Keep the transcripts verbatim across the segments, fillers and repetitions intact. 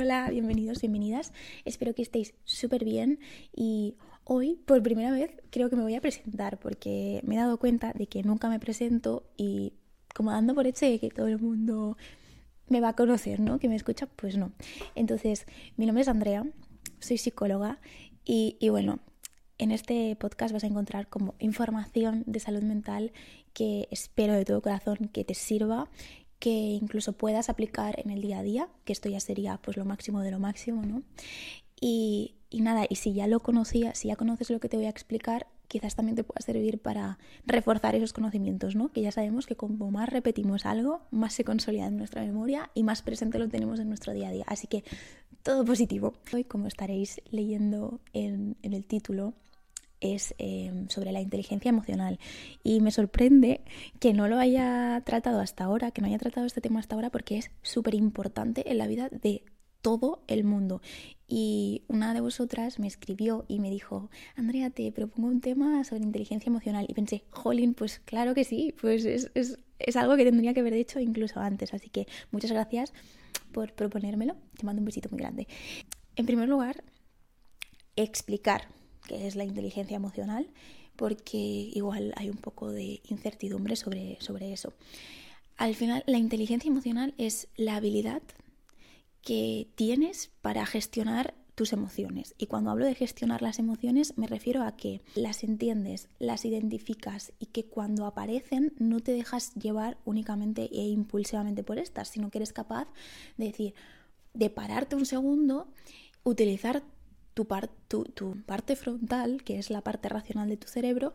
Hola, bienvenidos, bienvenidas. Espero que estéis súper bien y hoy por primera vez creo que me voy a presentar porque me he dado cuenta de que nunca me presento y como dando por hecho de que todo el mundo me va a conocer, ¿no? Que me escucha, pues no. Entonces, mi nombre es Andrea, soy psicóloga y, y bueno, en este podcast vas a encontrar como información de salud mental que espero de todo corazón que te sirva, que incluso puedas aplicar en el día a día, que esto ya sería pues lo máximo de lo máximo, ¿no? Y, y nada, y si ya lo conocías, si ya conoces lo que te voy a explicar, quizás también te pueda servir para reforzar esos conocimientos, ¿no? Que ya sabemos que como más repetimos algo, más se consolida en nuestra memoria y más presente lo tenemos en nuestro día a día. Así que todo positivo. Hoy, como estaréis leyendo en, en el título, es eh, sobre la inteligencia emocional y me sorprende que no lo haya tratado hasta ahora, que no haya tratado este tema hasta ahora porque es súper importante en la vida de todo el mundo. Y una de vosotras me escribió y me dijo: Andrea, te propongo un tema sobre inteligencia emocional, y pensé, jolín, pues claro que sí, pues es, es, es algo que tendría que haber hecho incluso antes, así que muchas gracias por proponérmelo, te mando un besito muy grande. En primer lugar, explicar que es la inteligencia emocional, porque igual hay un poco de incertidumbre sobre, sobre eso. Al final, la inteligencia emocional es la habilidad que tienes para gestionar tus emociones. Y cuando hablo de gestionar las emociones, me refiero a que las entiendes, las identificas y que cuando aparecen no te dejas llevar únicamente e impulsivamente por estas, sino que eres capaz de decir, de pararte un segundo, utilizar Tu, par, tu, tu parte frontal, que es la parte racional de tu cerebro,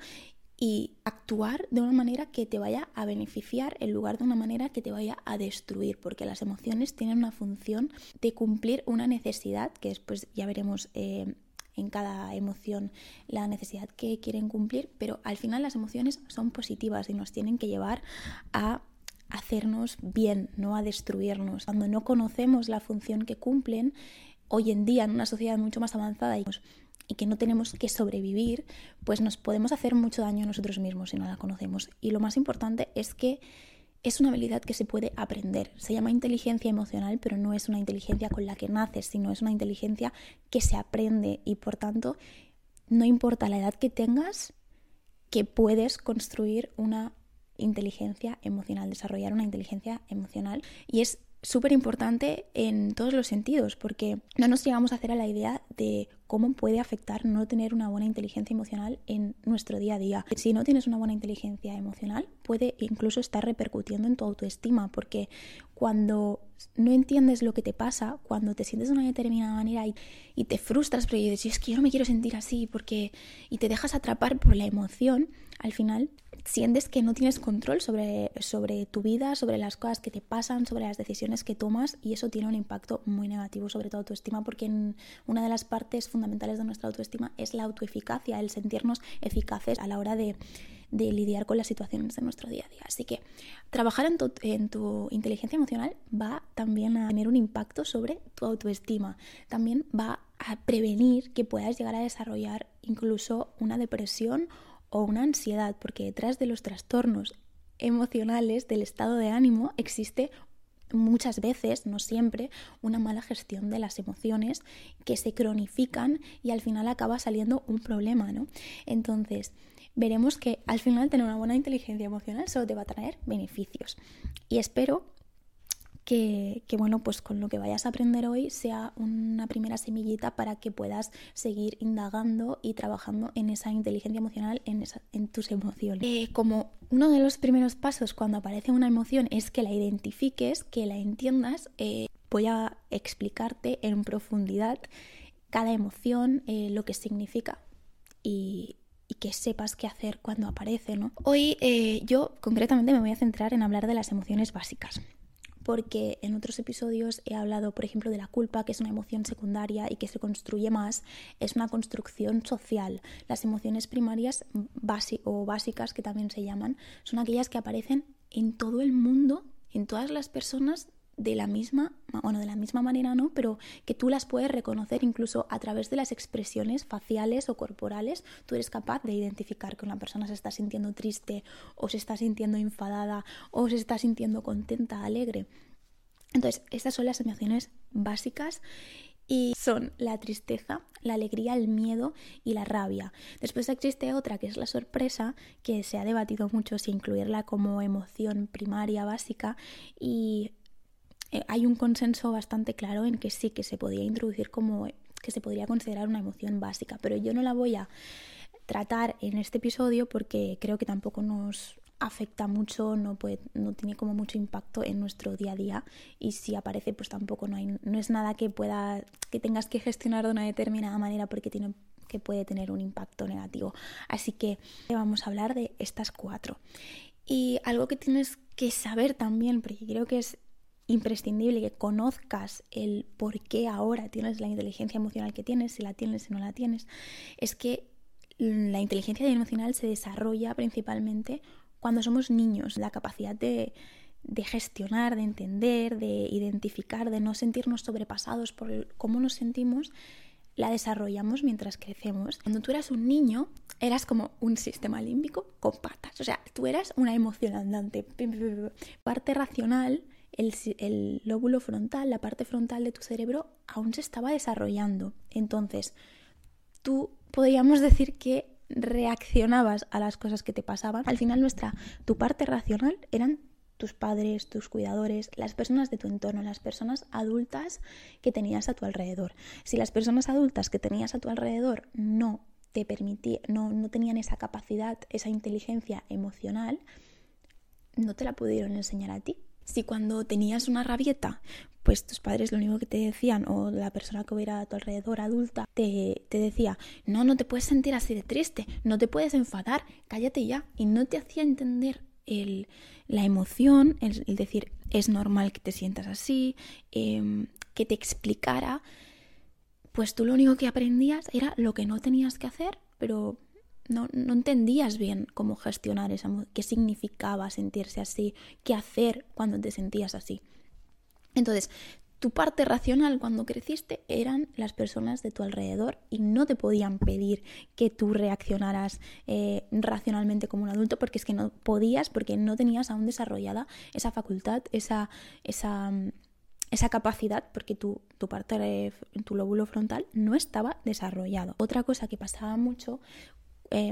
y actuar de una manera que te vaya a beneficiar en lugar de una manera que te vaya a destruir, porque las emociones tienen una función de cumplir una necesidad, que después ya veremos eh, en cada emoción la necesidad que quieren cumplir, pero al final las emociones son positivas y nos tienen que llevar a hacernos bien, no a destruirnos. Cuando no conocemos la función que cumplen, hoy en día en una sociedad mucho más avanzada y que no tenemos que sobrevivir, pues nos podemos hacer mucho daño a nosotros mismos si no la conocemos. Y lo más importante es que es una habilidad que se puede aprender. Se llama inteligencia emocional, pero no es una inteligencia con la que naces, sino es una inteligencia que se aprende y, por tanto, no importa la edad que tengas, que puedes construir una inteligencia emocional, desarrollar una inteligencia emocional. Y es súper importante en todos los sentidos, porque no nos llegamos a hacer a la idea de cómo puede afectar no tener una buena inteligencia emocional en nuestro día a día. Si no tienes una buena inteligencia emocional, puede incluso estar repercutiendo en tu autoestima, porque cuando no entiendes lo que te pasa, cuando te sientes de una determinada manera y, y te frustras, pero dices, es que yo no me quiero sentir así, porque y te dejas atrapar por la emoción, al final sientes que no tienes control sobre, sobre tu vida, sobre las cosas que te pasan, sobre las decisiones que tomas, y eso tiene un impacto muy negativo sobre tu autoestima, porque en una de las partes fundamentales de nuestra autoestima es la autoeficacia, el sentirnos eficaces a la hora de, de lidiar con las situaciones de nuestro día a día. Así que trabajar en tu, en tu inteligencia emocional va también a tener un impacto sobre tu autoestima, también va a prevenir que puedas llegar a desarrollar incluso una depresión o una ansiedad, porque detrás de los trastornos emocionales del estado de ánimo existe muchas veces, no siempre, una mala gestión de las emociones que se cronifican y al final acaba saliendo un problema, ¿no? Entonces, veremos que al final tener una buena inteligencia emocional solo te va a traer beneficios. Y espero que, que bueno, pues con lo que vayas a aprender hoy sea una primera semillita para que puedas seguir indagando y trabajando en esa inteligencia emocional, en, esa, en tus emociones. Eh, como uno de los primeros pasos cuando aparece una emoción es que la identifiques, que la entiendas, eh, voy a explicarte en profundidad cada emoción, eh, lo que significa y y que sepas qué hacer cuando aparece, ¿no? Hoy eh, yo concretamente me voy a centrar en hablar de las emociones básicas, porque en otros episodios he hablado, por ejemplo, de la culpa, que es una emoción secundaria y que se construye más, es una construcción social. Las emociones primarias basi- o básicas, que también se llaman, son aquellas que aparecen en todo el mundo, en todas las personas, de la misma, bueno, de la misma manera no, pero que tú las puedes reconocer incluso a través de las expresiones faciales o corporales. Tú eres capaz de identificar que una persona se está sintiendo triste o se está sintiendo enfadada o se está sintiendo contenta, alegre. Entonces, estas son las emociones básicas y son la tristeza, la alegría, el miedo y la rabia. Después existe otra que es la sorpresa, que se ha debatido mucho si incluirla como emoción primaria básica y hay un consenso bastante claro en que sí, que se podía introducir como que se podría considerar una emoción básica, pero yo no la voy a tratar en este episodio porque creo que tampoco nos afecta mucho, no puede, no tiene como mucho impacto en nuestro día a día y si aparece pues tampoco no, hay, no es nada que pueda que tengas que gestionar de una determinada manera porque tiene, que puede tener un impacto negativo. Así que vamos a hablar de estas cuatro. Y algo que tienes que saber también, porque creo que es imprescindible que conozcas el por qué ahora tienes la inteligencia emocional que tienes, si la tienes, si no la tienes, es que la inteligencia emocional se desarrolla principalmente cuando somos niños. La capacidad de, de gestionar, de entender, de identificar, de no sentirnos sobrepasados por el, cómo nos sentimos, la desarrollamos mientras crecemos. Cuando tú eras un niño, eras como un sistema límbico con patas. O sea, tú eras una emoción andante. Parte racional, El, el lóbulo frontal, la parte frontal de tu cerebro aún se estaba desarrollando. Entonces, tú podríamos decir que reaccionabas a las cosas que te pasaban. Al final nuestra, tu parte racional eran tus padres, tus cuidadores, las personas de tu entorno, las personas adultas que tenías a tu alrededor. Si las personas adultas que tenías a tu alrededor no te permitían, no, no tenían esa capacidad, esa inteligencia emocional, no te la pudieron enseñar a ti. Si cuando tenías una rabieta, pues tus padres lo único que te decían, o la persona que hubiera a tu alrededor adulta, te, te decía, no, no te puedes sentir así de triste, no te puedes enfadar, cállate ya. Y no te hacía entender el, la emoción, el, el decir, es normal que te sientas así, eh, que te explicara. Pues tú lo único que aprendías era lo que no tenías que hacer, pero No, no entendías bien cómo gestionar esa emoción, qué significaba sentirse así, qué hacer cuando te sentías así. Entonces, tu parte racional cuando creciste eran las personas de tu alrededor y no te podían pedir que tú reaccionaras eh, racionalmente como un adulto porque es que no podías, porque no tenías aún desarrollada esa facultad, esa, esa, esa capacidad, porque tu, tu parte, tu lóbulo frontal no estaba desarrollado. Otra cosa que pasaba mucho, Eh,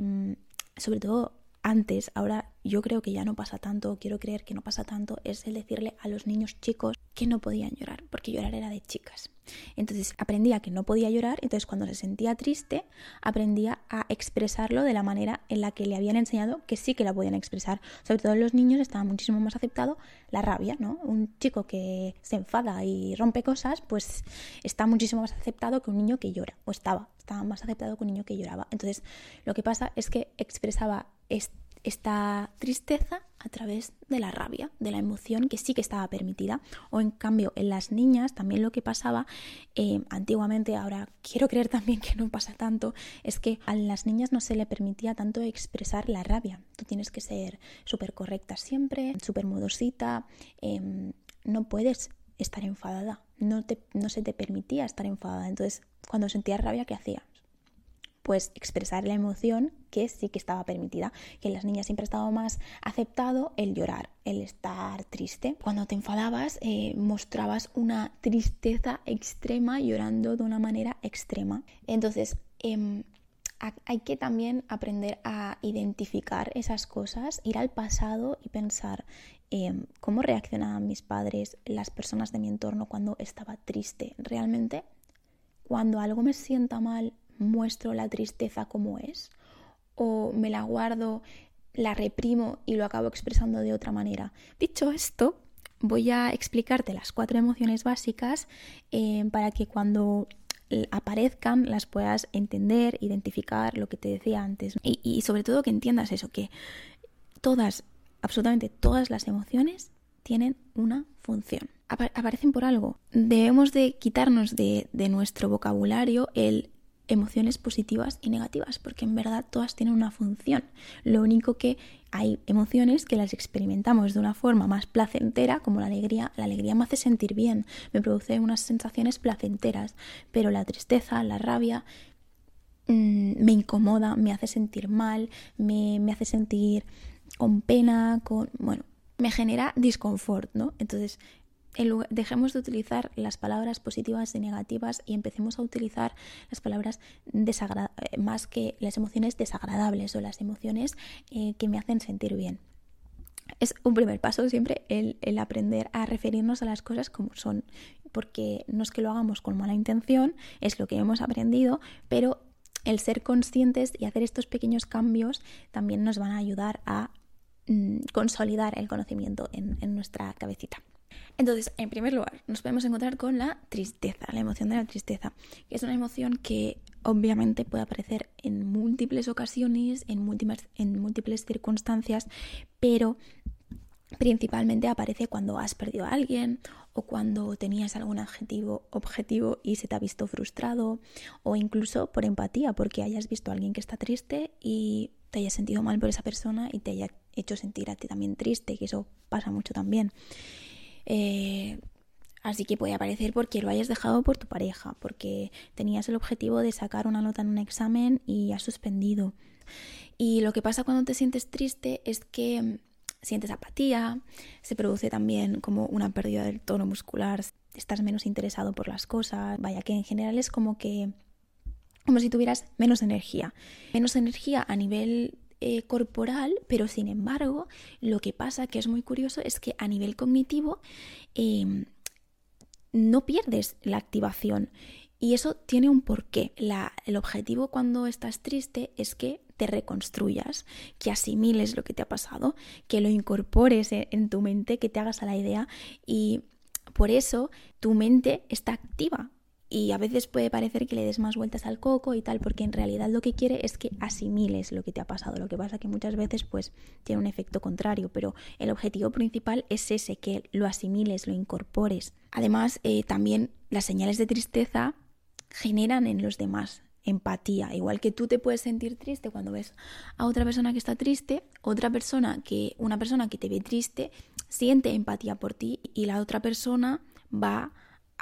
sobre todo antes, ahora yo creo que ya no pasa tanto, quiero creer que no pasa tanto, es el decirle a los niños chicos que no podían llorar, porque llorar era de chicas. Entonces aprendía que no podía llorar, entonces cuando se sentía triste aprendía a expresarlo de la manera en la que le habían enseñado que sí que la podían expresar. Sobre todo en los niños estaba muchísimo más aceptado la rabia, ¿no? Un chico que se enfada y rompe cosas, pues está muchísimo más aceptado que un niño que llora, o estaba, estaba más aceptado que un niño que lloraba. Entonces lo que pasa es que expresaba este esta tristeza a través de la rabia, de la emoción que sí que estaba permitida. O en cambio en las niñas también lo que pasaba eh, antiguamente, ahora quiero creer también que no pasa tanto, es que a las niñas no se le permitía tanto expresar la rabia. Tú tienes que ser súper correcta siempre, súper modosita, eh, no puedes estar enfadada, no, te, no se te permitía estar enfadada. Entonces cuando sentías rabia, ¿qué hacías? Pues expresar la emoción que sí que estaba permitida, que en las niñas siempre ha estado más aceptado el llorar, el estar triste. Cuando te enfadabas eh, mostrabas una tristeza extrema llorando de una manera extrema. Entonces eh, hay que también aprender a identificar esas cosas, ir al pasado y pensar eh, cómo reaccionaban mis padres, las personas de mi entorno cuando estaba triste. Realmente cuando algo me sienta mal, ¿muestro la tristeza como es? ¿O me la guardo, la reprimo y lo acabo expresando de otra manera? Dicho esto, voy a explicarte las cuatro emociones básicas eh, para que cuando aparezcan las puedas entender, identificar, lo que te decía antes. Y, y sobre todo que entiendas eso, que todas, absolutamente todas las emociones tienen una función. Apar- aparecen por algo. Debemos de quitarnos de, de nuestro vocabulario el emociones positivas y negativas, porque en verdad todas tienen una función. Lo único que hay emociones que las experimentamos de una forma más placentera, como la alegría. La alegría me hace sentir bien, me produce unas sensaciones placenteras, pero la tristeza, la rabia mmm, me incomoda, me hace sentir mal, me, me hace sentir con pena, con bueno, me genera disconfort, ¿no? Entonces dejemos de utilizar las palabras positivas y negativas y empecemos a utilizar las palabras desagradables, más que las emociones desagradables o las emociones eh, que me hacen sentir bien. Es un primer paso siempre el, el aprender a referirnos a las cosas como son, porque no es que lo hagamos con mala intención, es lo que hemos aprendido, pero el ser conscientes y hacer estos pequeños cambios también nos van a ayudar a mm, consolidar el conocimiento en, en nuestra cabecita. Entonces, en primer lugar, nos podemos encontrar con la tristeza, la emoción de la tristeza, que es una emoción que obviamente puede aparecer en múltiples ocasiones, en múltiples, en múltiples circunstancias, pero principalmente aparece cuando has perdido a alguien o cuando tenías algún objetivo, objetivo y se te ha visto frustrado, o incluso por empatía, porque hayas visto a alguien que está triste y te hayas sentido mal por esa persona y te haya hecho sentir a ti también triste, que eso pasa mucho también. Eh, así que puede aparecer porque lo hayas dejado por tu pareja, porque tenías el objetivo de sacar una nota en un examen y has suspendido. Y lo que pasa cuando te sientes triste es que sientes apatía, se produce también como una pérdida del tono muscular, estás menos interesado por las cosas, vaya que en general es como que como si tuvieras menos energía, menos energía a nivel Eh, corporal, pero sin embargo lo que pasa, que es muy curioso, es que a nivel cognitivo eh, no pierdes la activación, y eso tiene un porqué. La, el objetivo cuando estás triste es que te reconstruyas, que asimiles lo que te ha pasado, que lo incorpores en, en tu mente, que te hagas a la idea, y por eso tu mente está activa. Y a veces puede parecer que le des más vueltas al coco y tal, porque en realidad lo que quiere es que asimiles lo que te ha pasado. Lo que pasa que muchas veces pues tiene un efecto contrario, pero el objetivo principal es ese, que lo asimiles, lo incorpores. Además, eh, también las señales de tristeza generan en los demás empatía. Igual que tú te puedes sentir triste cuando ves a otra persona que está triste, otra persona que, una persona que te ve triste siente empatía por ti, y la otra persona va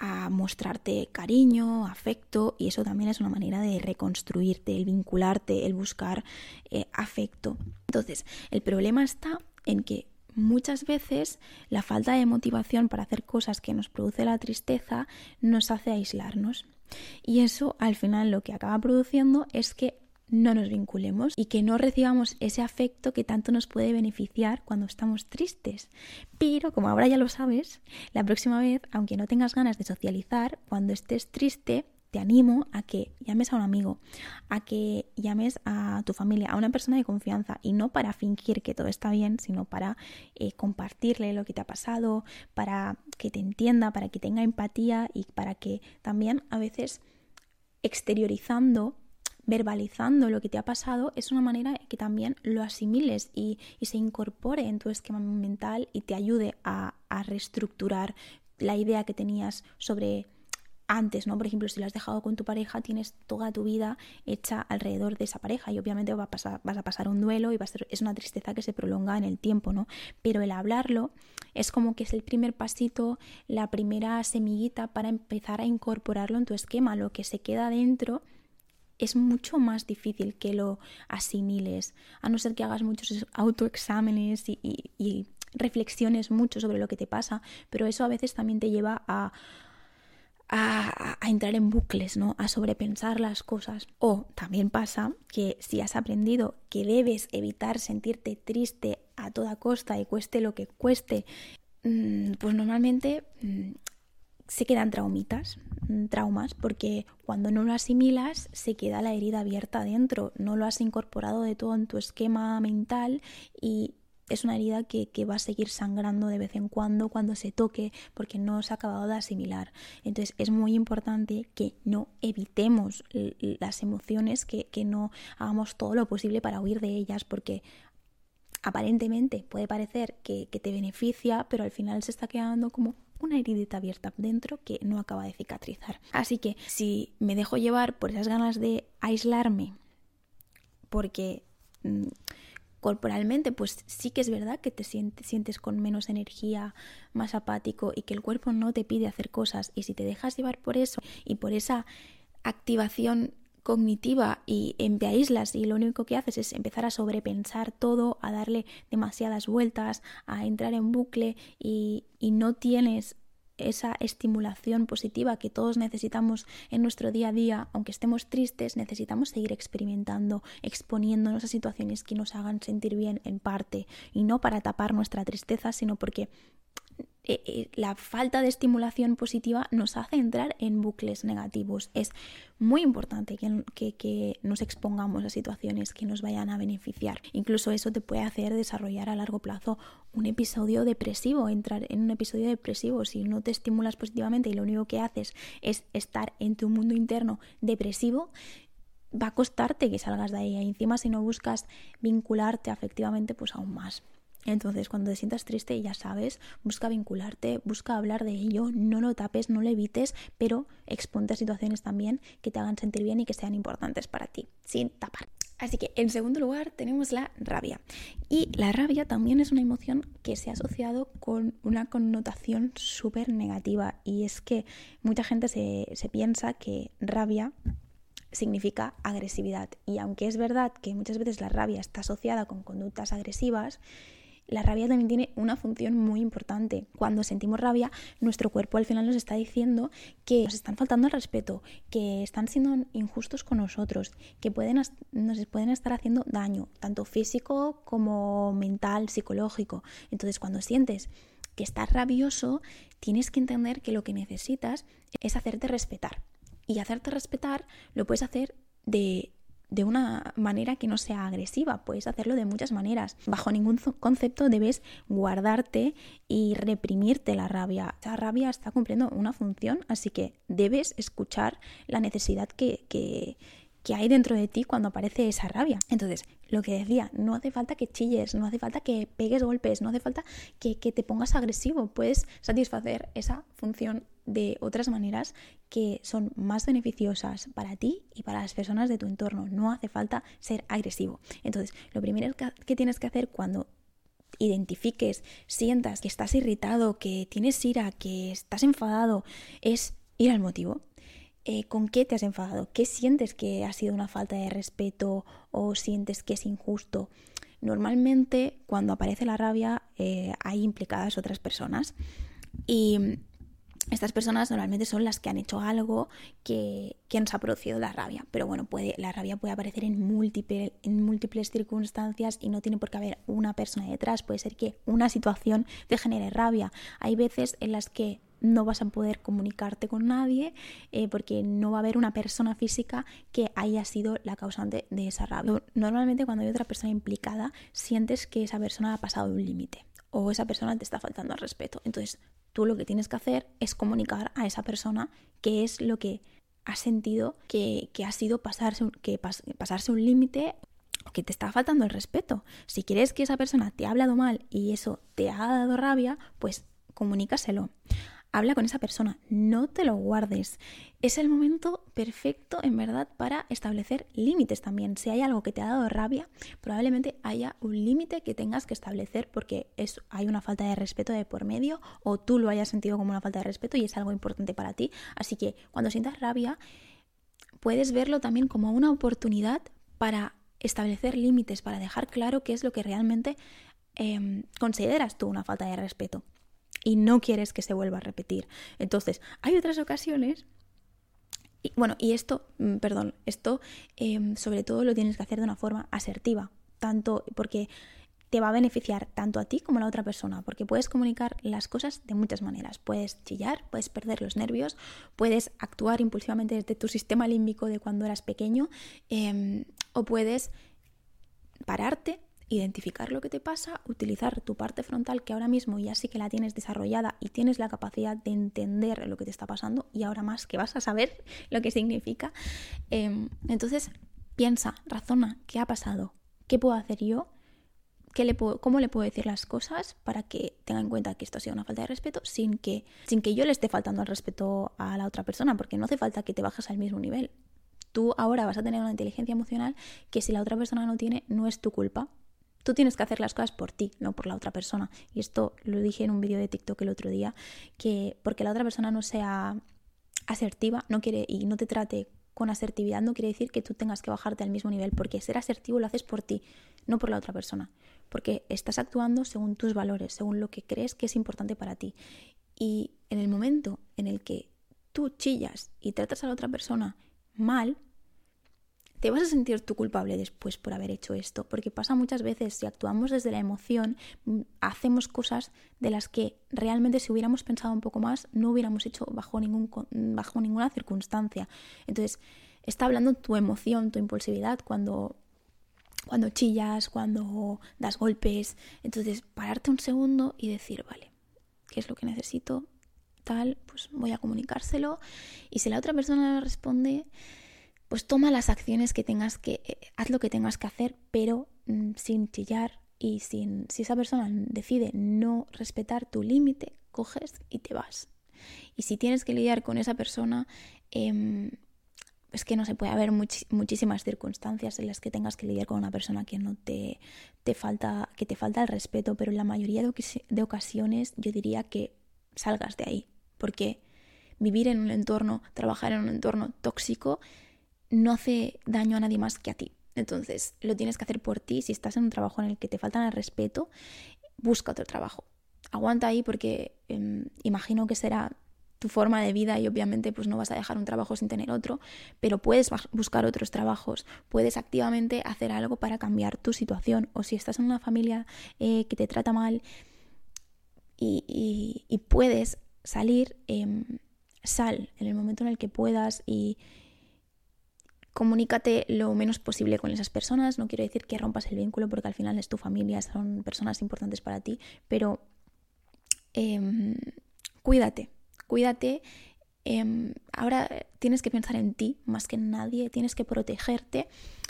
a mostrarte cariño, afecto, y eso también es una manera de reconstruirte, el vincularte, el buscar eh, afecto. Entonces, el problema está en que muchas veces la falta de motivación para hacer cosas que nos produce la tristeza nos hace aislarnos, y eso al final lo que acaba produciendo es que no nos vinculemos y que no recibamos ese afecto que tanto nos puede beneficiar cuando estamos tristes. Pero, como ahora ya lo sabes, la próxima vez, aunque no tengas ganas de socializar, cuando estés triste, te animo a que llames a un amigo, a que llames a tu familia, a una persona de confianza, y no para fingir que todo está bien, sino para eh, compartirle lo que te ha pasado, para que te entienda, para que tenga empatía, y para que también a veces exteriorizando, verbalizando lo que te ha pasado, es una manera que también lo asimiles y, y se incorpore en tu esquema mental y te ayude a, a reestructurar la idea que tenías sobre antes, ¿no? Por ejemplo, si lo has dejado con tu pareja, tienes toda tu vida hecha alrededor de esa pareja, y obviamente va a pasar, vas a pasar un duelo, y va a ser, es una tristeza que se prolonga en el tiempo, ¿no? Pero el hablarlo es como que es el primer pasito, la primera semillita para empezar a incorporarlo en tu esquema. Lo que se queda dentro es mucho más difícil que lo asimiles, a no ser que hagas muchos autoexámenes y, y, y reflexiones mucho sobre lo que te pasa, pero eso a veces también te lleva a, a, a entrar en bucles, ¿no? A sobrepensar las cosas. O también pasa que si has aprendido que debes evitar sentirte triste a toda costa y cueste lo que cueste, pues normalmente se quedan traumitas, traumas, porque cuando no lo asimilas se queda la herida abierta dentro, no lo has incorporado de todo en tu esquema mental, y es una herida que, que va a seguir sangrando de vez en cuando cuando se toque, porque no se ha acabado de asimilar. Entonces es muy importante que no evitemos las emociones, que, que no hagamos todo lo posible para huir de ellas, porque aparentemente puede parecer que, que te beneficia, pero al final se está quedando como una heridita abierta dentro que no acaba de cicatrizar. Así que si me dejo llevar por esas ganas de aislarme, porque mmm, corporalmente pues sí que es verdad que te sientes, sientes con menos energía, más apático, y que el cuerpo no te pide hacer cosas, y si te dejas llevar por eso y por esa activación cognitiva y te aíslas, y lo único que haces es empezar a sobrepensar todo, a darle demasiadas vueltas, a entrar en bucle, y, y no tienes esa estimulación positiva que todos necesitamos en nuestro día a día, aunque estemos tristes, necesitamos seguir experimentando, exponiéndonos a situaciones que nos hagan sentir bien en parte, y no para tapar nuestra tristeza, sino porque la falta de estimulación positiva nos hace entrar en bucles negativos. Es muy importante que, que, que nos expongamos a situaciones que nos vayan a beneficiar. Incluso eso te puede hacer desarrollar a largo plazo un episodio depresivo, entrar en un episodio depresivo. Si no te estimulas positivamente y lo único que haces es estar en tu mundo interno depresivo, va a costarte que salgas de ahí. Y encima, si no buscas vincularte afectivamente, pues aún más. Entonces, cuando te sientas triste, ya sabes, busca vincularte, busca hablar de ello, no lo tapes, no lo evites, pero exponte a situaciones también que te hagan sentir bien y que sean importantes para ti, sin tapar. Así que, en segundo lugar, tenemos la rabia. Y la rabia también es una emoción que se ha asociado con una connotación súper negativa, y es que mucha gente se, se piensa que rabia significa agresividad, y aunque es verdad que muchas veces la rabia está asociada con conductas agresivas, la rabia también tiene una función muy importante. Cuando sentimos rabia, nuestro cuerpo al final nos está diciendo que nos están faltando al respeto, que están siendo injustos con nosotros, que pueden, nos pueden estar haciendo daño, tanto físico como mental, psicológico. Entonces, cuando sientes que estás rabioso, tienes que entender que lo que necesitas es hacerte respetar. Y hacerte respetar lo puedes hacer de... de una manera que no sea agresiva, puedes hacerlo de muchas maneras. Bajo ningún concepto debes guardarte y reprimirte la rabia. Esa rabia está cumpliendo una función, así que debes escuchar la necesidad que, que, que hay dentro de ti cuando aparece esa rabia. Entonces, lo que decía, no hace falta que chilles, no hace falta que pegues golpes, no hace falta que, que te pongas agresivo, puedes satisfacer esa función de otras maneras que son más beneficiosas para ti y para las personas de tu entorno. No hace falta ser agresivo. Entonces, lo primero que tienes que hacer cuando identifiques, sientas que estás irritado, que tienes ira, que estás enfadado, es ir al motivo. Eh, ¿Con qué te has enfadado? ¿Qué sientes que ha sido una falta de respeto o sientes que es injusto? Normalmente, cuando aparece la rabia, eh, hay implicadas otras personas, y estas personas normalmente son las que han hecho algo que, que nos ha producido la rabia. Pero bueno, puede, la rabia puede aparecer en, múltiple, en múltiples circunstancias y no tiene por qué haber una persona detrás. Puede ser que una situación te genere rabia. Hay veces en las que no vas a poder comunicarte con nadie eh, porque no va a haber una persona física que haya sido la causante de esa rabia. Normalmente, cuando hay otra persona implicada, sientes que esa persona ha pasado un límite o esa persona te está faltando al respeto. Entonces, tú lo que tienes que hacer es comunicar a esa persona qué es lo que has sentido que, que ha sido pasarse, que pas, pasarse un límite, que te está faltando el respeto. Si quieres que esa persona te ha hablado mal y eso te ha dado rabia, pues comunícaselo. Habla con esa persona, no te lo guardes. Es el momento perfecto, en verdad, para establecer límites también. Si hay algo que te ha dado rabia, probablemente haya un límite que tengas que establecer porque es, hay una falta de respeto de por medio, o tú lo hayas sentido como una falta de respeto y es algo importante para ti. Así que cuando sientas rabia, puedes verlo también como una oportunidad para establecer límites, para dejar claro qué es lo que realmente eh, consideras tú una falta de respeto y no quieres que se vuelva a repetir. Entonces, hay otras ocasiones, y bueno, y esto, perdón, esto eh, sobre todo lo tienes que hacer de una forma asertiva, tanto porque te va a beneficiar tanto a ti como a la otra persona, porque puedes comunicar las cosas de muchas maneras. Puedes chillar, puedes perder los nervios, puedes actuar impulsivamente desde tu sistema límbico de cuando eras pequeño, eh, o puedes pararte, identificar lo que te pasa, utilizar tu parte frontal que ahora mismo ya sí que la tienes desarrollada y tienes la capacidad de entender lo que te está pasando, y ahora más que vas a saber lo que significa. Eh, entonces piensa, razona, ¿qué ha pasado? ¿Qué puedo hacer yo? ¿Qué le puedo, ¿Cómo le puedo decir las cosas para que tenga en cuenta que esto ha sido una falta de respeto sin que, sin que yo le esté faltando al respeto a la otra persona? Porque no hace falta que te bajes al mismo nivel. Tú ahora vas a tener una inteligencia emocional que, si la otra persona no tiene, no es tu culpa. Tú tienes que hacer las cosas por ti, no por la otra persona. Y esto lo dije en un vídeo de TikTok el otro día, que porque la otra persona no sea asertiva no quiere y no te trate con asertividad, no quiere decir que tú tengas que bajarte al mismo nivel, porque ser asertivo lo haces por ti, no por la otra persona. Porque estás actuando según tus valores, según lo que crees que es importante para ti. Y en el momento en el que tú chillas y tratas a la otra persona mal, te vas a sentir tú culpable después por haber hecho esto, porque pasa muchas veces, si actuamos desde la emoción, hacemos cosas de las que realmente si hubiéramos pensado un poco más no hubiéramos hecho bajo, ningún, bajo ninguna circunstancia. Entonces, está hablando tu emoción, tu impulsividad cuando, cuando chillas, cuando das golpes. Entonces, pararte un segundo y decir, vale, ¿qué es lo que necesito? Tal, pues voy a comunicárselo. Y si la otra persona no responde, pues toma las acciones que tengas que, eh, haz lo que tengas que hacer, pero mmm, sin chillar y sin, si esa persona decide no respetar tu límite, coges y te vas. Y si tienes que lidiar con esa persona, eh, es que no se puede haber much, muchísimas circunstancias en las que tengas que lidiar con una persona que no te, te falta, que te falta el respeto, pero en la mayoría de, de ocasiones yo diría que salgas de ahí, porque vivir en un entorno, trabajar en un entorno tóxico, no hace daño a nadie más que a ti. Entonces, lo tienes que hacer por ti. Si estás en un trabajo en el que te faltan el respeto, busca otro trabajo. Aguanta ahí porque eh, imagino que será tu forma de vida y obviamente pues no vas a dejar un trabajo sin tener otro, pero puedes buscar otros trabajos, puedes activamente hacer algo para cambiar tu situación. O si estás en una familia eh, que te trata mal y, y, y puedes salir, eh, sal en el momento en el que puedas y comunícate lo menos posible con esas personas. No quiero decir que rompas el vínculo porque al final es tu familia, son personas importantes para ti, pero eh, cuídate, cuídate. Eh, ahora tienes que pensar en ti más que en nadie, tienes que protegerte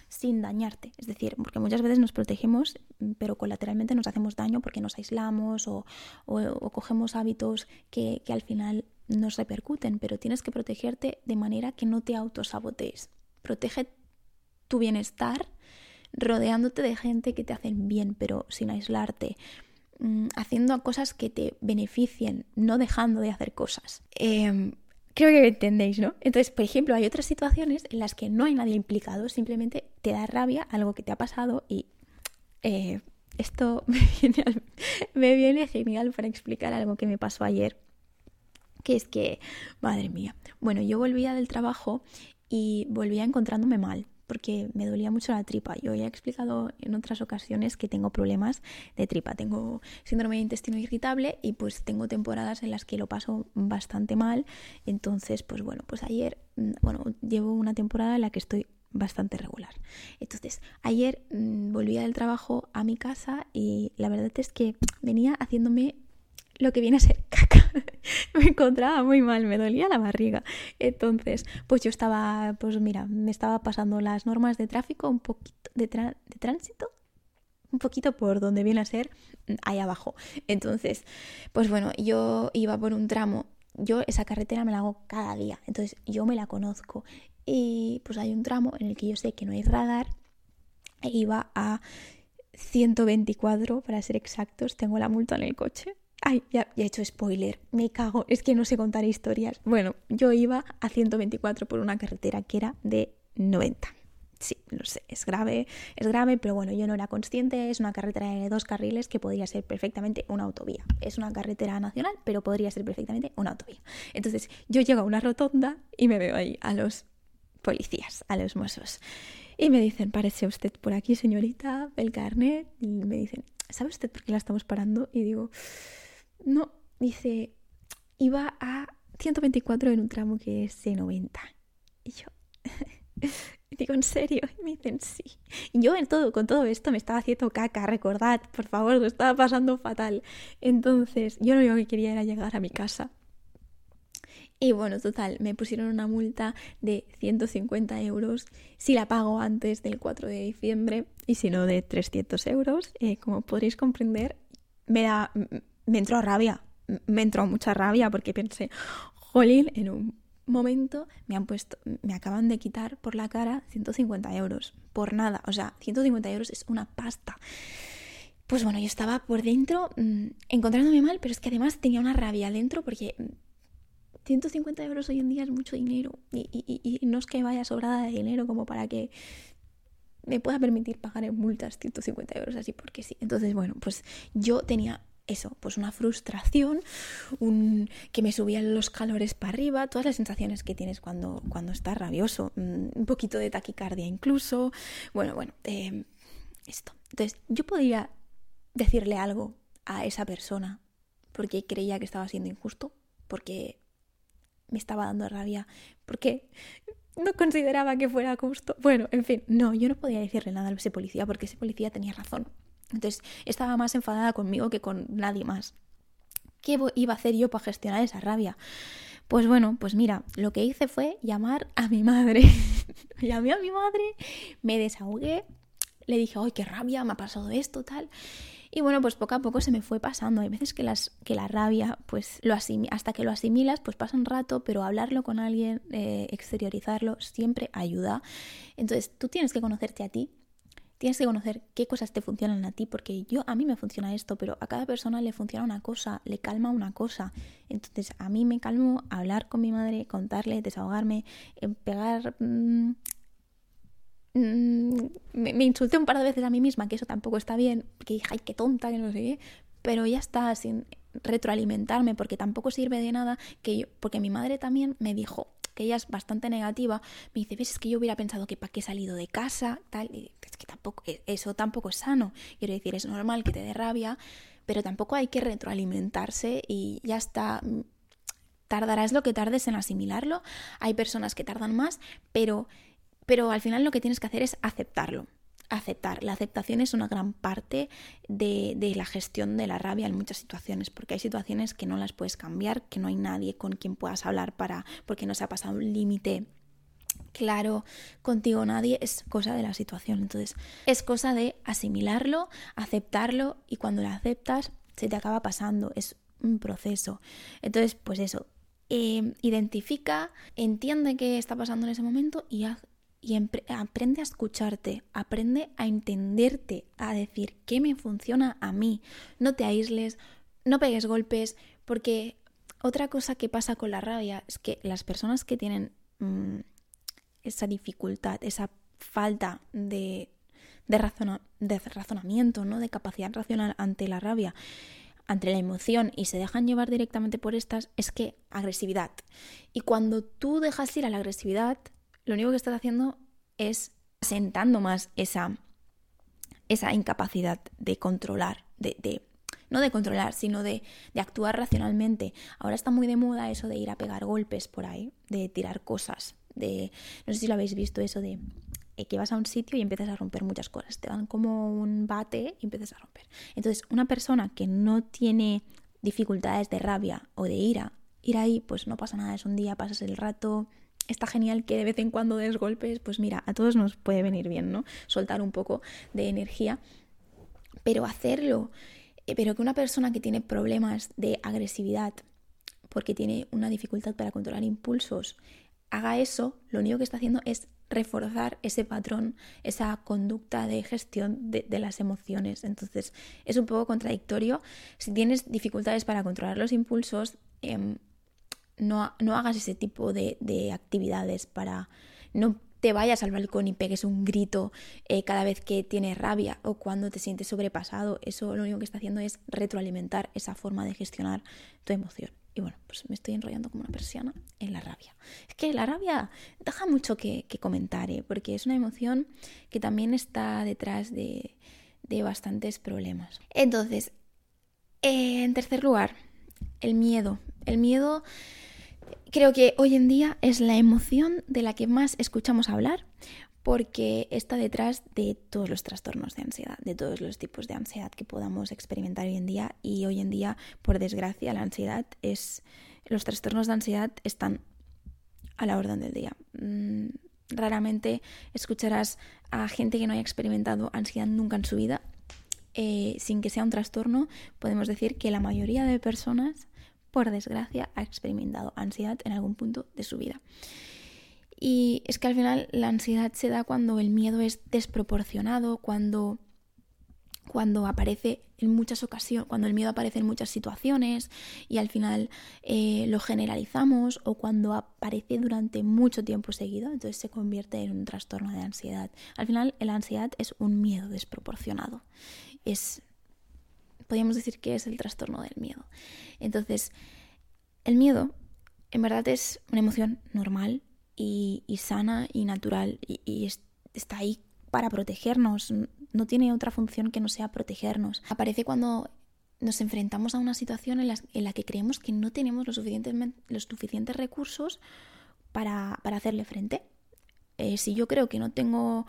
sin dañarte. Es decir, porque muchas veces nos protegemos, pero colateralmente nos hacemos daño porque nos aislamos o, o, o cogemos hábitos que, que al final nos repercuten, pero tienes que protegerte de manera que no te autosabotees. Protege tu bienestar rodeándote de gente que te hacen bien, pero sin aislarte, haciendo cosas que te beneficien, no dejando de hacer cosas. Eh, creo que entendéis, ¿no? Entonces, por ejemplo, hay otras situaciones en las que no hay nadie implicado, simplemente te da rabia algo que te ha pasado y eh, esto me viene, al, me viene genial para explicar algo que me pasó ayer, que es que, madre mía, bueno, yo volvía del trabajo y volvía encontrándome mal porque me dolía mucho la tripa. Yo ya he explicado en otras ocasiones que tengo problemas de tripa. Tengo síndrome de intestino irritable y pues tengo temporadas en las que lo paso bastante mal. Entonces, pues bueno, pues ayer, bueno, llevo una temporada en la que estoy bastante regular. Entonces, ayer mmm, volvía del trabajo a mi casa y la verdad es que venía haciéndome lo que viene a ser caca. Me encontraba muy mal, me dolía la barriga. Entonces, pues yo estaba, pues mira, me estaba pasando las normas de tráfico un poquito, de, tra- de tránsito, un poquito por donde viene a ser ahí abajo. Entonces, pues bueno, yo iba por un tramo. Yo esa carretera me la hago cada día, entonces yo me la conozco. Y pues hay un tramo en el que yo sé que no hay radar e iba a ciento veinticuatro, para ser exactos, tengo la multa en el coche. Ay, ya, ya he hecho spoiler, me cago, es que no sé contar historias. Bueno, yo iba a ciento veinticuatro por una carretera que era de noventa. Sí, no sé, es grave, es grave, pero bueno, yo no era consciente, es una carretera de dos carriles que podría ser perfectamente una autovía. Es una carretera nacional, pero podría ser perfectamente una autovía. Entonces, yo llego a una rotonda y me veo ahí a los policías, a los mozos. Y me dicen, ¿parece usted por aquí, señorita? El carnet. Y me dicen, ¿sabe usted por qué la estamos parando? Y digo... No, dice, iba a ciento veinticuatro en un tramo que es de noventa. Y yo, digo, ¿en serio? Y me dicen, sí. Y yo en todo, con todo esto me estaba haciendo caca, recordad, por favor, lo estaba pasando fatal. Entonces, yo lo único que quería era llegar a mi casa. Y bueno, total, me pusieron una multa de ciento cincuenta euros si la pago antes del cuatro de diciembre y si no de trescientos euros. Eh, como podréis comprender, me da... Me entró rabia, me entró mucha rabia porque pensé, jolín, en un momento me han puesto, me acaban de quitar por la cara ciento cincuenta euros, por nada, o sea, ciento cincuenta euros es una pasta. Pues bueno, yo estaba por dentro mmm, encontrándome mal, pero es que además tenía una rabia dentro porque ciento cincuenta euros hoy en día es mucho dinero y, y, y, y no es que vaya sobrada de dinero como para que me pueda permitir pagar en multas ciento cincuenta euros así porque sí. Entonces, bueno, pues yo tenía eso, pues una frustración, un, que me subían los calores para arriba, todas las sensaciones que tienes cuando, cuando estás rabioso, un poquito de taquicardia incluso, bueno, bueno, eh, esto. Entonces, yo podría decirle algo a esa persona porque creía que estaba siendo injusto, porque me estaba dando rabia, porque no consideraba que fuera justo. Bueno, en fin, no, yo no podía decirle nada a ese policía porque ese policía tenía razón. Entonces estaba más enfadada conmigo que con nadie más. ¿Qué iba a hacer yo para gestionar esa rabia? Pues bueno, pues mira, lo que hice fue llamar a mi madre. Llamé a mi madre, me desahogué, le dije, ¡ay, qué rabia! Me ha pasado esto, tal. Y bueno, pues poco a poco se me fue pasando. Hay veces que, las, que la rabia, pues lo asim- hasta que lo asimilas, pues pasa un rato, pero hablarlo con alguien, eh, exteriorizarlo, siempre ayuda. Entonces tú tienes que conocerte a ti. Tienes que conocer qué cosas te funcionan a ti, porque yo a mí me funciona esto, pero a cada persona le funciona una cosa, le calma una cosa. Entonces a mí me calmó hablar con mi madre, contarle, desahogarme, pegar... Mmm, mmm, me, me insulté un par de veces a mí misma, que eso tampoco está bien, que dije, ay, qué tonta, que no sé qué, pero ya está, sin retroalimentarme, porque tampoco sirve de nada, que yo, porque mi madre también me dijo... que ella es bastante negativa, me dice, ves, es que yo hubiera pensado que para qué he salido de casa, tal, y es que tampoco, eso tampoco es sano, quiero decir, es normal que te dé rabia, pero tampoco hay que retroalimentarse y ya está, tardarás lo que tardes en asimilarlo, hay personas que tardan más, pero, pero al final lo que tienes que hacer es aceptarlo. Aceptar. La aceptación es una gran parte de, de la gestión de la rabia en muchas situaciones, porque hay situaciones que no las puedes cambiar, que no hay nadie con quien puedas hablar para, porque no se ha pasado un límite claro contigo nadie, es cosa de la situación. Entonces, es cosa de asimilarlo, aceptarlo, y cuando lo aceptas se te acaba pasando, es un proceso. Entonces, pues eso, eh, identifica, entiende qué está pasando en ese momento y haz Y empre- aprende a escucharte, aprende a entenderte, a decir qué me funciona a mí. No te aísles, no pegues golpes, porque otra cosa que pasa con la rabia es que las personas que tienen mmm, esa dificultad, esa falta de, de, razona- de razonamiento, ¿no? De capacidad racional ante la rabia, ante la emoción, y se dejan llevar directamente por estas, es que agresividad. Y cuando tú dejas ir a la agresividad, lo único que estás haciendo es asentando más esa, esa incapacidad de controlar, de, de no de controlar, sino de, de actuar racionalmente. Ahora está muy de moda eso de ir a pegar golpes por ahí, de tirar cosas, de no sé si lo habéis visto, eso de eh, que vas a un sitio y empiezas a romper muchas cosas, te dan como un bate y empiezas a romper. Entonces, una persona que no tiene dificultades de rabia o de ira, ir ahí, pues no pasa nada, es un día, pasas el rato... Está genial que de vez en cuando des golpes, pues mira, a todos nos puede venir bien, ¿no? Soltar un poco de energía, pero hacerlo. Pero que una persona que tiene problemas de agresividad, porque tiene una dificultad para controlar impulsos, haga eso, lo único que está haciendo es reforzar ese patrón, esa conducta de gestión de, de las emociones. Entonces, es un poco contradictorio. Si tienes dificultades para controlar los impulsos, eh, No, no hagas ese tipo de, de actividades para... No te vayas al balcón y pegues un grito eh, cada vez que tienes rabia o cuando te sientes sobrepasado. Eso lo único que está haciendo es retroalimentar esa forma de gestionar tu emoción. Y bueno, pues me estoy enrollando como una persiana en la rabia. Es que la rabia deja mucho que, que comentar, ¿eh? Porque es una emoción que también está detrás de, de bastantes problemas. Entonces, eh, en tercer lugar, el miedo. El miedo... Creo que hoy en día es la emoción de la que más escuchamos hablar porque está detrás de todos los trastornos de ansiedad, de todos los tipos de ansiedad que podamos experimentar hoy en día. Y hoy en día, por desgracia, la ansiedad es... Los trastornos de ansiedad están a la orden del día. Raramente escucharás a gente que no haya experimentado ansiedad nunca en su vida. Eh, sin que sea un trastorno, podemos decir que la mayoría de personas... por desgracia, ha experimentado ansiedad en algún punto de su vida. Y es que al final la ansiedad se da cuando el miedo es desproporcionado, cuando, cuando aparece en muchas ocasiones, cuando el miedo aparece en muchas situaciones y al final eh, lo generalizamos, o cuando aparece durante mucho tiempo seguido, entonces se convierte en un trastorno de ansiedad. Al final, la ansiedad es un miedo desproporcionado. Es podríamos decir que es el trastorno del miedo. Entonces, el miedo en verdad es una emoción normal y, y sana y natural y, y es, está ahí para protegernos, no tiene otra función que no sea protegernos. Aparece cuando nos enfrentamos a una situación en la, en la que creemos que no tenemos los suficientes, los suficientes recursos para, para hacerle frente. Eh, si yo creo que no tengo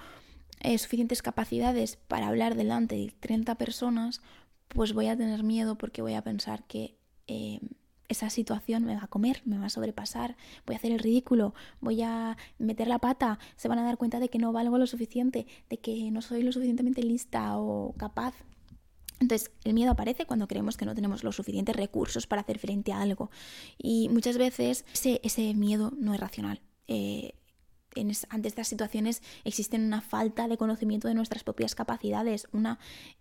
eh, suficientes capacidades para hablar delante de treinta personas, pues voy a tener miedo porque voy a pensar que eh, esa situación me va a comer, me va a sobrepasar, voy a hacer el ridículo, voy a meter la pata, se van a dar cuenta de que no valgo lo suficiente, de que no soy lo suficientemente lista o capaz. Entonces, el miedo aparece cuando creemos que no tenemos los suficientes recursos para hacer frente a algo. Y muchas veces ese, ese miedo no es racional. Eh, en es, ante estas situaciones existe una falta de conocimiento de nuestras propias capacidades, una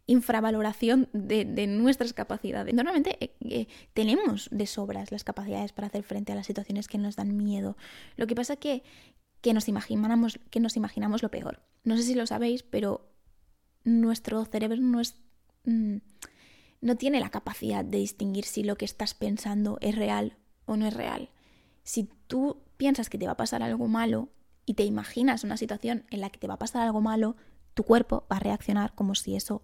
infravaloración de, de nuestras capacidades. Normalmente eh, eh, tenemos de sobras las capacidades para hacer frente a las situaciones que nos dan miedo. Lo que pasa es que, que, nos imaginamos, que nos imaginamos lo peor. No sé si lo sabéis, pero nuestro cerebro no es... no tiene la capacidad de distinguir si lo que estás pensando es real o no es real. Si tú piensas que te va a pasar algo malo y te imaginas una situación en la que te va a pasar algo malo, tu cuerpo va a reaccionar como si eso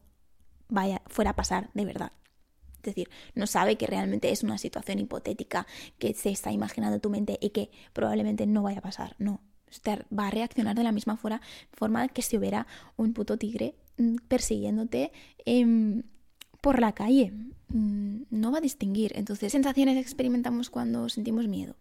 vaya, fuera a pasar de verdad. Es decir, no sabe que realmente es una situación hipotética que se está imaginando tu mente y que probablemente no vaya a pasar. No, usted va a reaccionar de la misma forma que si hubiera un puto tigre persiguiéndote eh, por la calle. No va a distinguir. Entonces, sensaciones experimentamos cuando sentimos miedo.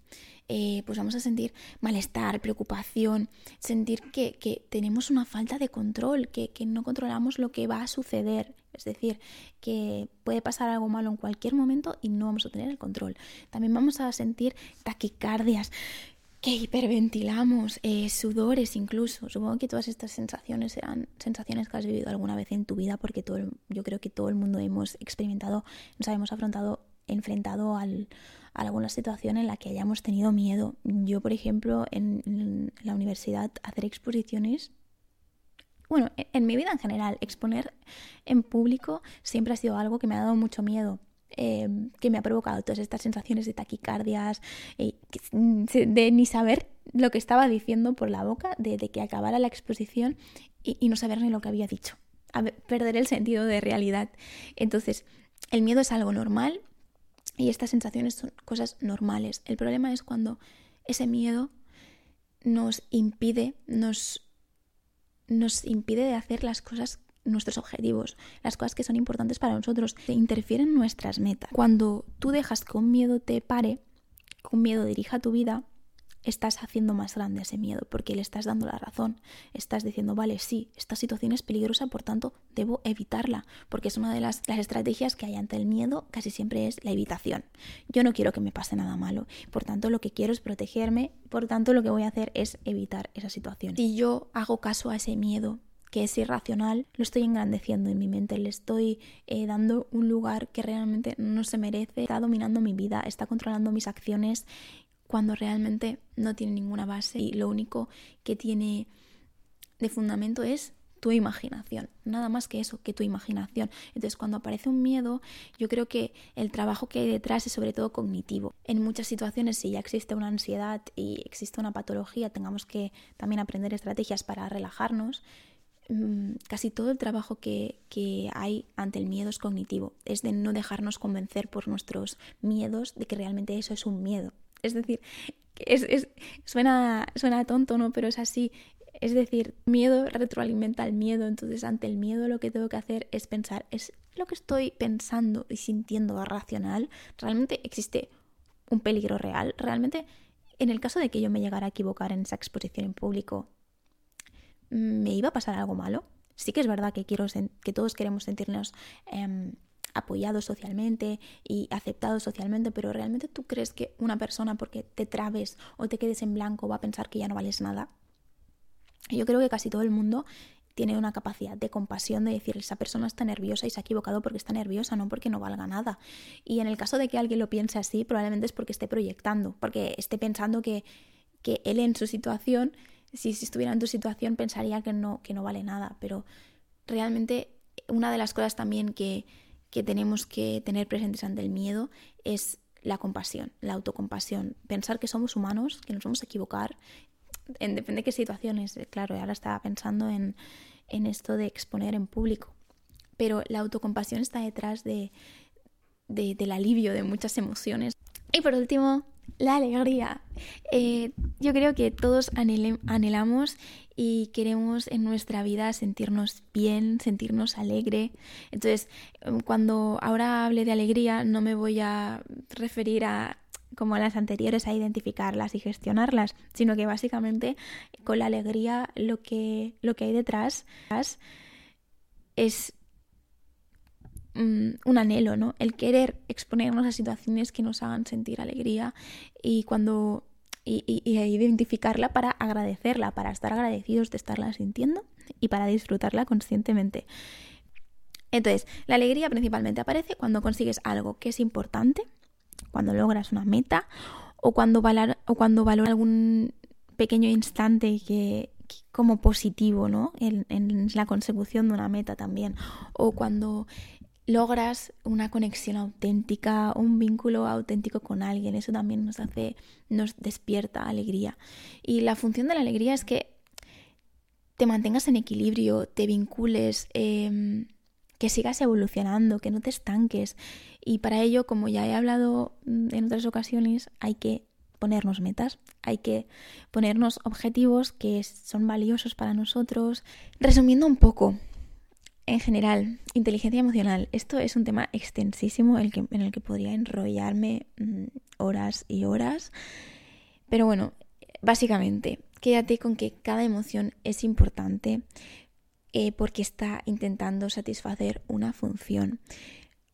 Eh, pues vamos a sentir malestar, preocupación, sentir que, que tenemos una falta de control, que, que no controlamos lo que va a suceder. Es decir, que puede pasar algo malo en cualquier momento y no vamos a tener el control. También vamos a sentir taquicardias, que hiperventilamos, eh, sudores incluso. Supongo que todas estas sensaciones serán sensaciones que has vivido alguna vez en tu vida, porque todo el, yo creo que todo el mundo hemos experimentado, nos hemos afrontado, enfrentado al, a alguna situación en la que hayamos tenido miedo. Yo, por ejemplo, en, en la universidad, hacer exposiciones, bueno, en, en mi vida en general, exponer en público siempre ha sido algo que me ha dado mucho miedo. Eh, que me ha provocado todas estas sensaciones de taquicardias, eh, de ni saber lo que estaba diciendo por la boca, de, de que acabara la exposición y, y no saber ni lo que había dicho, a ver, perder el sentido de realidad. Entonces, el miedo es algo normal y estas sensaciones son cosas normales. El problema es cuando ese miedo nos impide, nos, nos impide de hacer las cosas, nuestros objetivos, las cosas que son importantes para nosotros, te interfieren nuestras metas. Cuando tú dejas que un miedo te pare, que un miedo dirija tu vida, estás haciendo más grande ese miedo porque le estás dando la razón. Estás diciendo, vale, sí, esta situación es peligrosa, por tanto, debo evitarla, porque es una de las, las estrategias que hay ante el miedo, casi siempre es la evitación. Yo no quiero que me pase nada malo, por tanto, lo que quiero es protegerme, por tanto, lo que voy a hacer es evitar esa situación. Si yo hago caso a ese miedo, que es irracional, lo estoy engrandeciendo en mi mente, le estoy eh, dando un lugar que realmente no se merece, está dominando mi vida, está controlando mis acciones cuando realmente no tiene ninguna base y lo único que tiene de fundamento es tu imaginación, nada más que eso, que tu imaginación. Entonces, cuando aparece un miedo, yo creo que el trabajo que hay detrás es sobre todo cognitivo. En muchas situaciones, si ya existe una ansiedad y existe una patología, tengamos que también aprender estrategias para relajarnos. Casi todo el trabajo que, que hay ante el miedo es cognitivo, es de no dejarnos convencer por nuestros miedos, de que realmente eso es un miedo. Es decir, es, es, suena, suena tonto, ¿no? Pero es así. Es decir, miedo retroalimenta el miedo, entonces ante el miedo lo que tengo que hacer es pensar, ¿es lo que estoy pensando y sintiendo racional? ¿Realmente existe un peligro real? ¿Realmente, en el caso de que yo me llegara a equivocar en esa exposición en público, me iba a pasar algo malo? Sí que es verdad que, quiero sen- que todos queremos sentirnos eh, apoyados socialmente y aceptados socialmente, pero ¿realmente tú crees que una persona porque te trabes o te quedes en blanco va a pensar que ya no vales nada? Yo creo que casi todo el mundo tiene una capacidad de compasión de decir, esa persona está nerviosa y se ha equivocado porque está nerviosa, no porque no valga nada. Y en el caso de que alguien lo piense así, probablemente es porque esté proyectando, porque esté pensando que, que él en su situación... Si, si estuviera en tu situación pensaría que no, que no vale nada, pero realmente una de las cosas también que, que tenemos que tener presentes ante el miedo es la compasión, la autocompasión. Pensar que somos humanos, que nos vamos a equivocar, en, depende de qué situaciones. Claro, ahora estaba pensando en, en esto de exponer en público. Pero la autocompasión está detrás de, de, del alivio de muchas emociones. Y por último, la alegría. Eh, yo creo que todos anhel- anhelamos y queremos en nuestra vida sentirnos bien, sentirnos alegre. Entonces, cuando ahora hable de alegría, no me voy a referir a, como a las anteriores, a identificarlas y gestionarlas, sino que básicamente con la alegría lo que, lo que hay detrás es un anhelo, ¿no? El querer exponernos a situaciones que nos hagan sentir alegría y cuando y, y, y identificarla para agradecerla, para estar agradecidos de estarla sintiendo y para disfrutarla conscientemente. Entonces, la alegría principalmente aparece cuando consigues algo que es importante, cuando logras una meta o cuando valor, o cuando valora algún pequeño instante que como positivo, ¿no? En, en la consecución de una meta también, o cuando logras una conexión auténtica, un vínculo auténtico con alguien. Eso también nos hace, nos despierta alegría. Y la función de la alegría es que te mantengas en equilibrio, te vincules, eh, que sigas evolucionando, que no te estanques. Y para ello, como ya he hablado en otras ocasiones, hay que ponernos metas, hay que ponernos objetivos que son valiosos para nosotros. Resumiendo un poco, en general, inteligencia emocional. Esto es un tema extensísimo el que, en el que podría enrollarme mmm, horas y horas. Pero bueno, básicamente, quédate con que cada emoción es importante eh, porque está intentando satisfacer una función.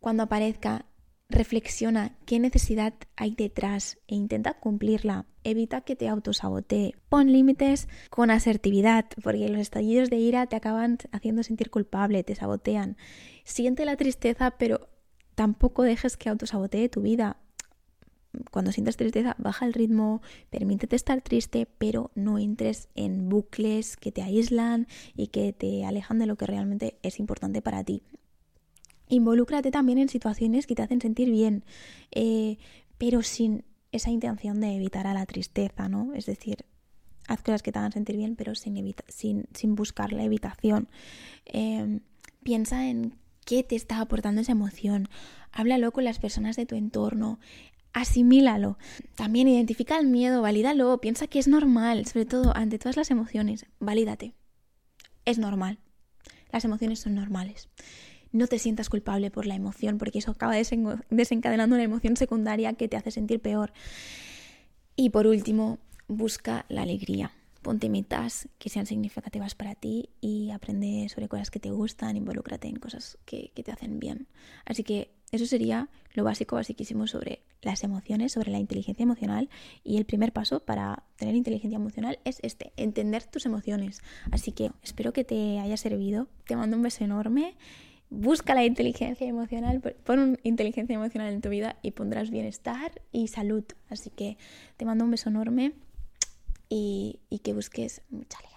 Cuando aparezca, reflexiona qué necesidad hay detrás e intenta cumplirla. Evita que te autosabotee. Pon límites con asertividad, porque los estallidos de ira te acaban haciendo sentir culpable, te sabotean. Siente la tristeza, pero tampoco dejes que autosabotee tu vida. Cuando sientas tristeza, baja el ritmo, permítete estar triste, pero no entres en bucles que te aíslan y que te alejan de lo que realmente es importante para ti. Involúcrate también en situaciones que te hacen sentir bien, eh, pero sin esa intención de evitar a la tristeza, ¿no? Es decir, haz cosas que te hagan sentir bien, pero sin, evita- sin, sin buscar la evitación. Eh, piensa en qué te está aportando esa emoción. Háblalo con las personas de tu entorno. Asimílalo. También identifica el miedo, valídalo. Piensa que es normal, sobre todo ante todas las emociones. Valídate. Es normal. Las emociones son normales. No te sientas culpable por la emoción, porque eso acaba desen- desencadenando una emoción secundaria que te hace sentir peor. Y por último, busca la alegría. Ponte metas que sean significativas para ti y aprende sobre cosas que te gustan, involúcrate en cosas que, que te hacen bien. Así que eso sería lo básico, basiquísimo sobre las emociones, sobre la inteligencia emocional. Y el primer paso para tener inteligencia emocional es este, entender tus emociones. Así que espero que te haya servido. Te mando un beso enorme. Busca la inteligencia emocional, pon inteligencia emocional en tu vida y pondrás bienestar y salud. Así que te mando un beso enorme y, y que busques mucha alegría.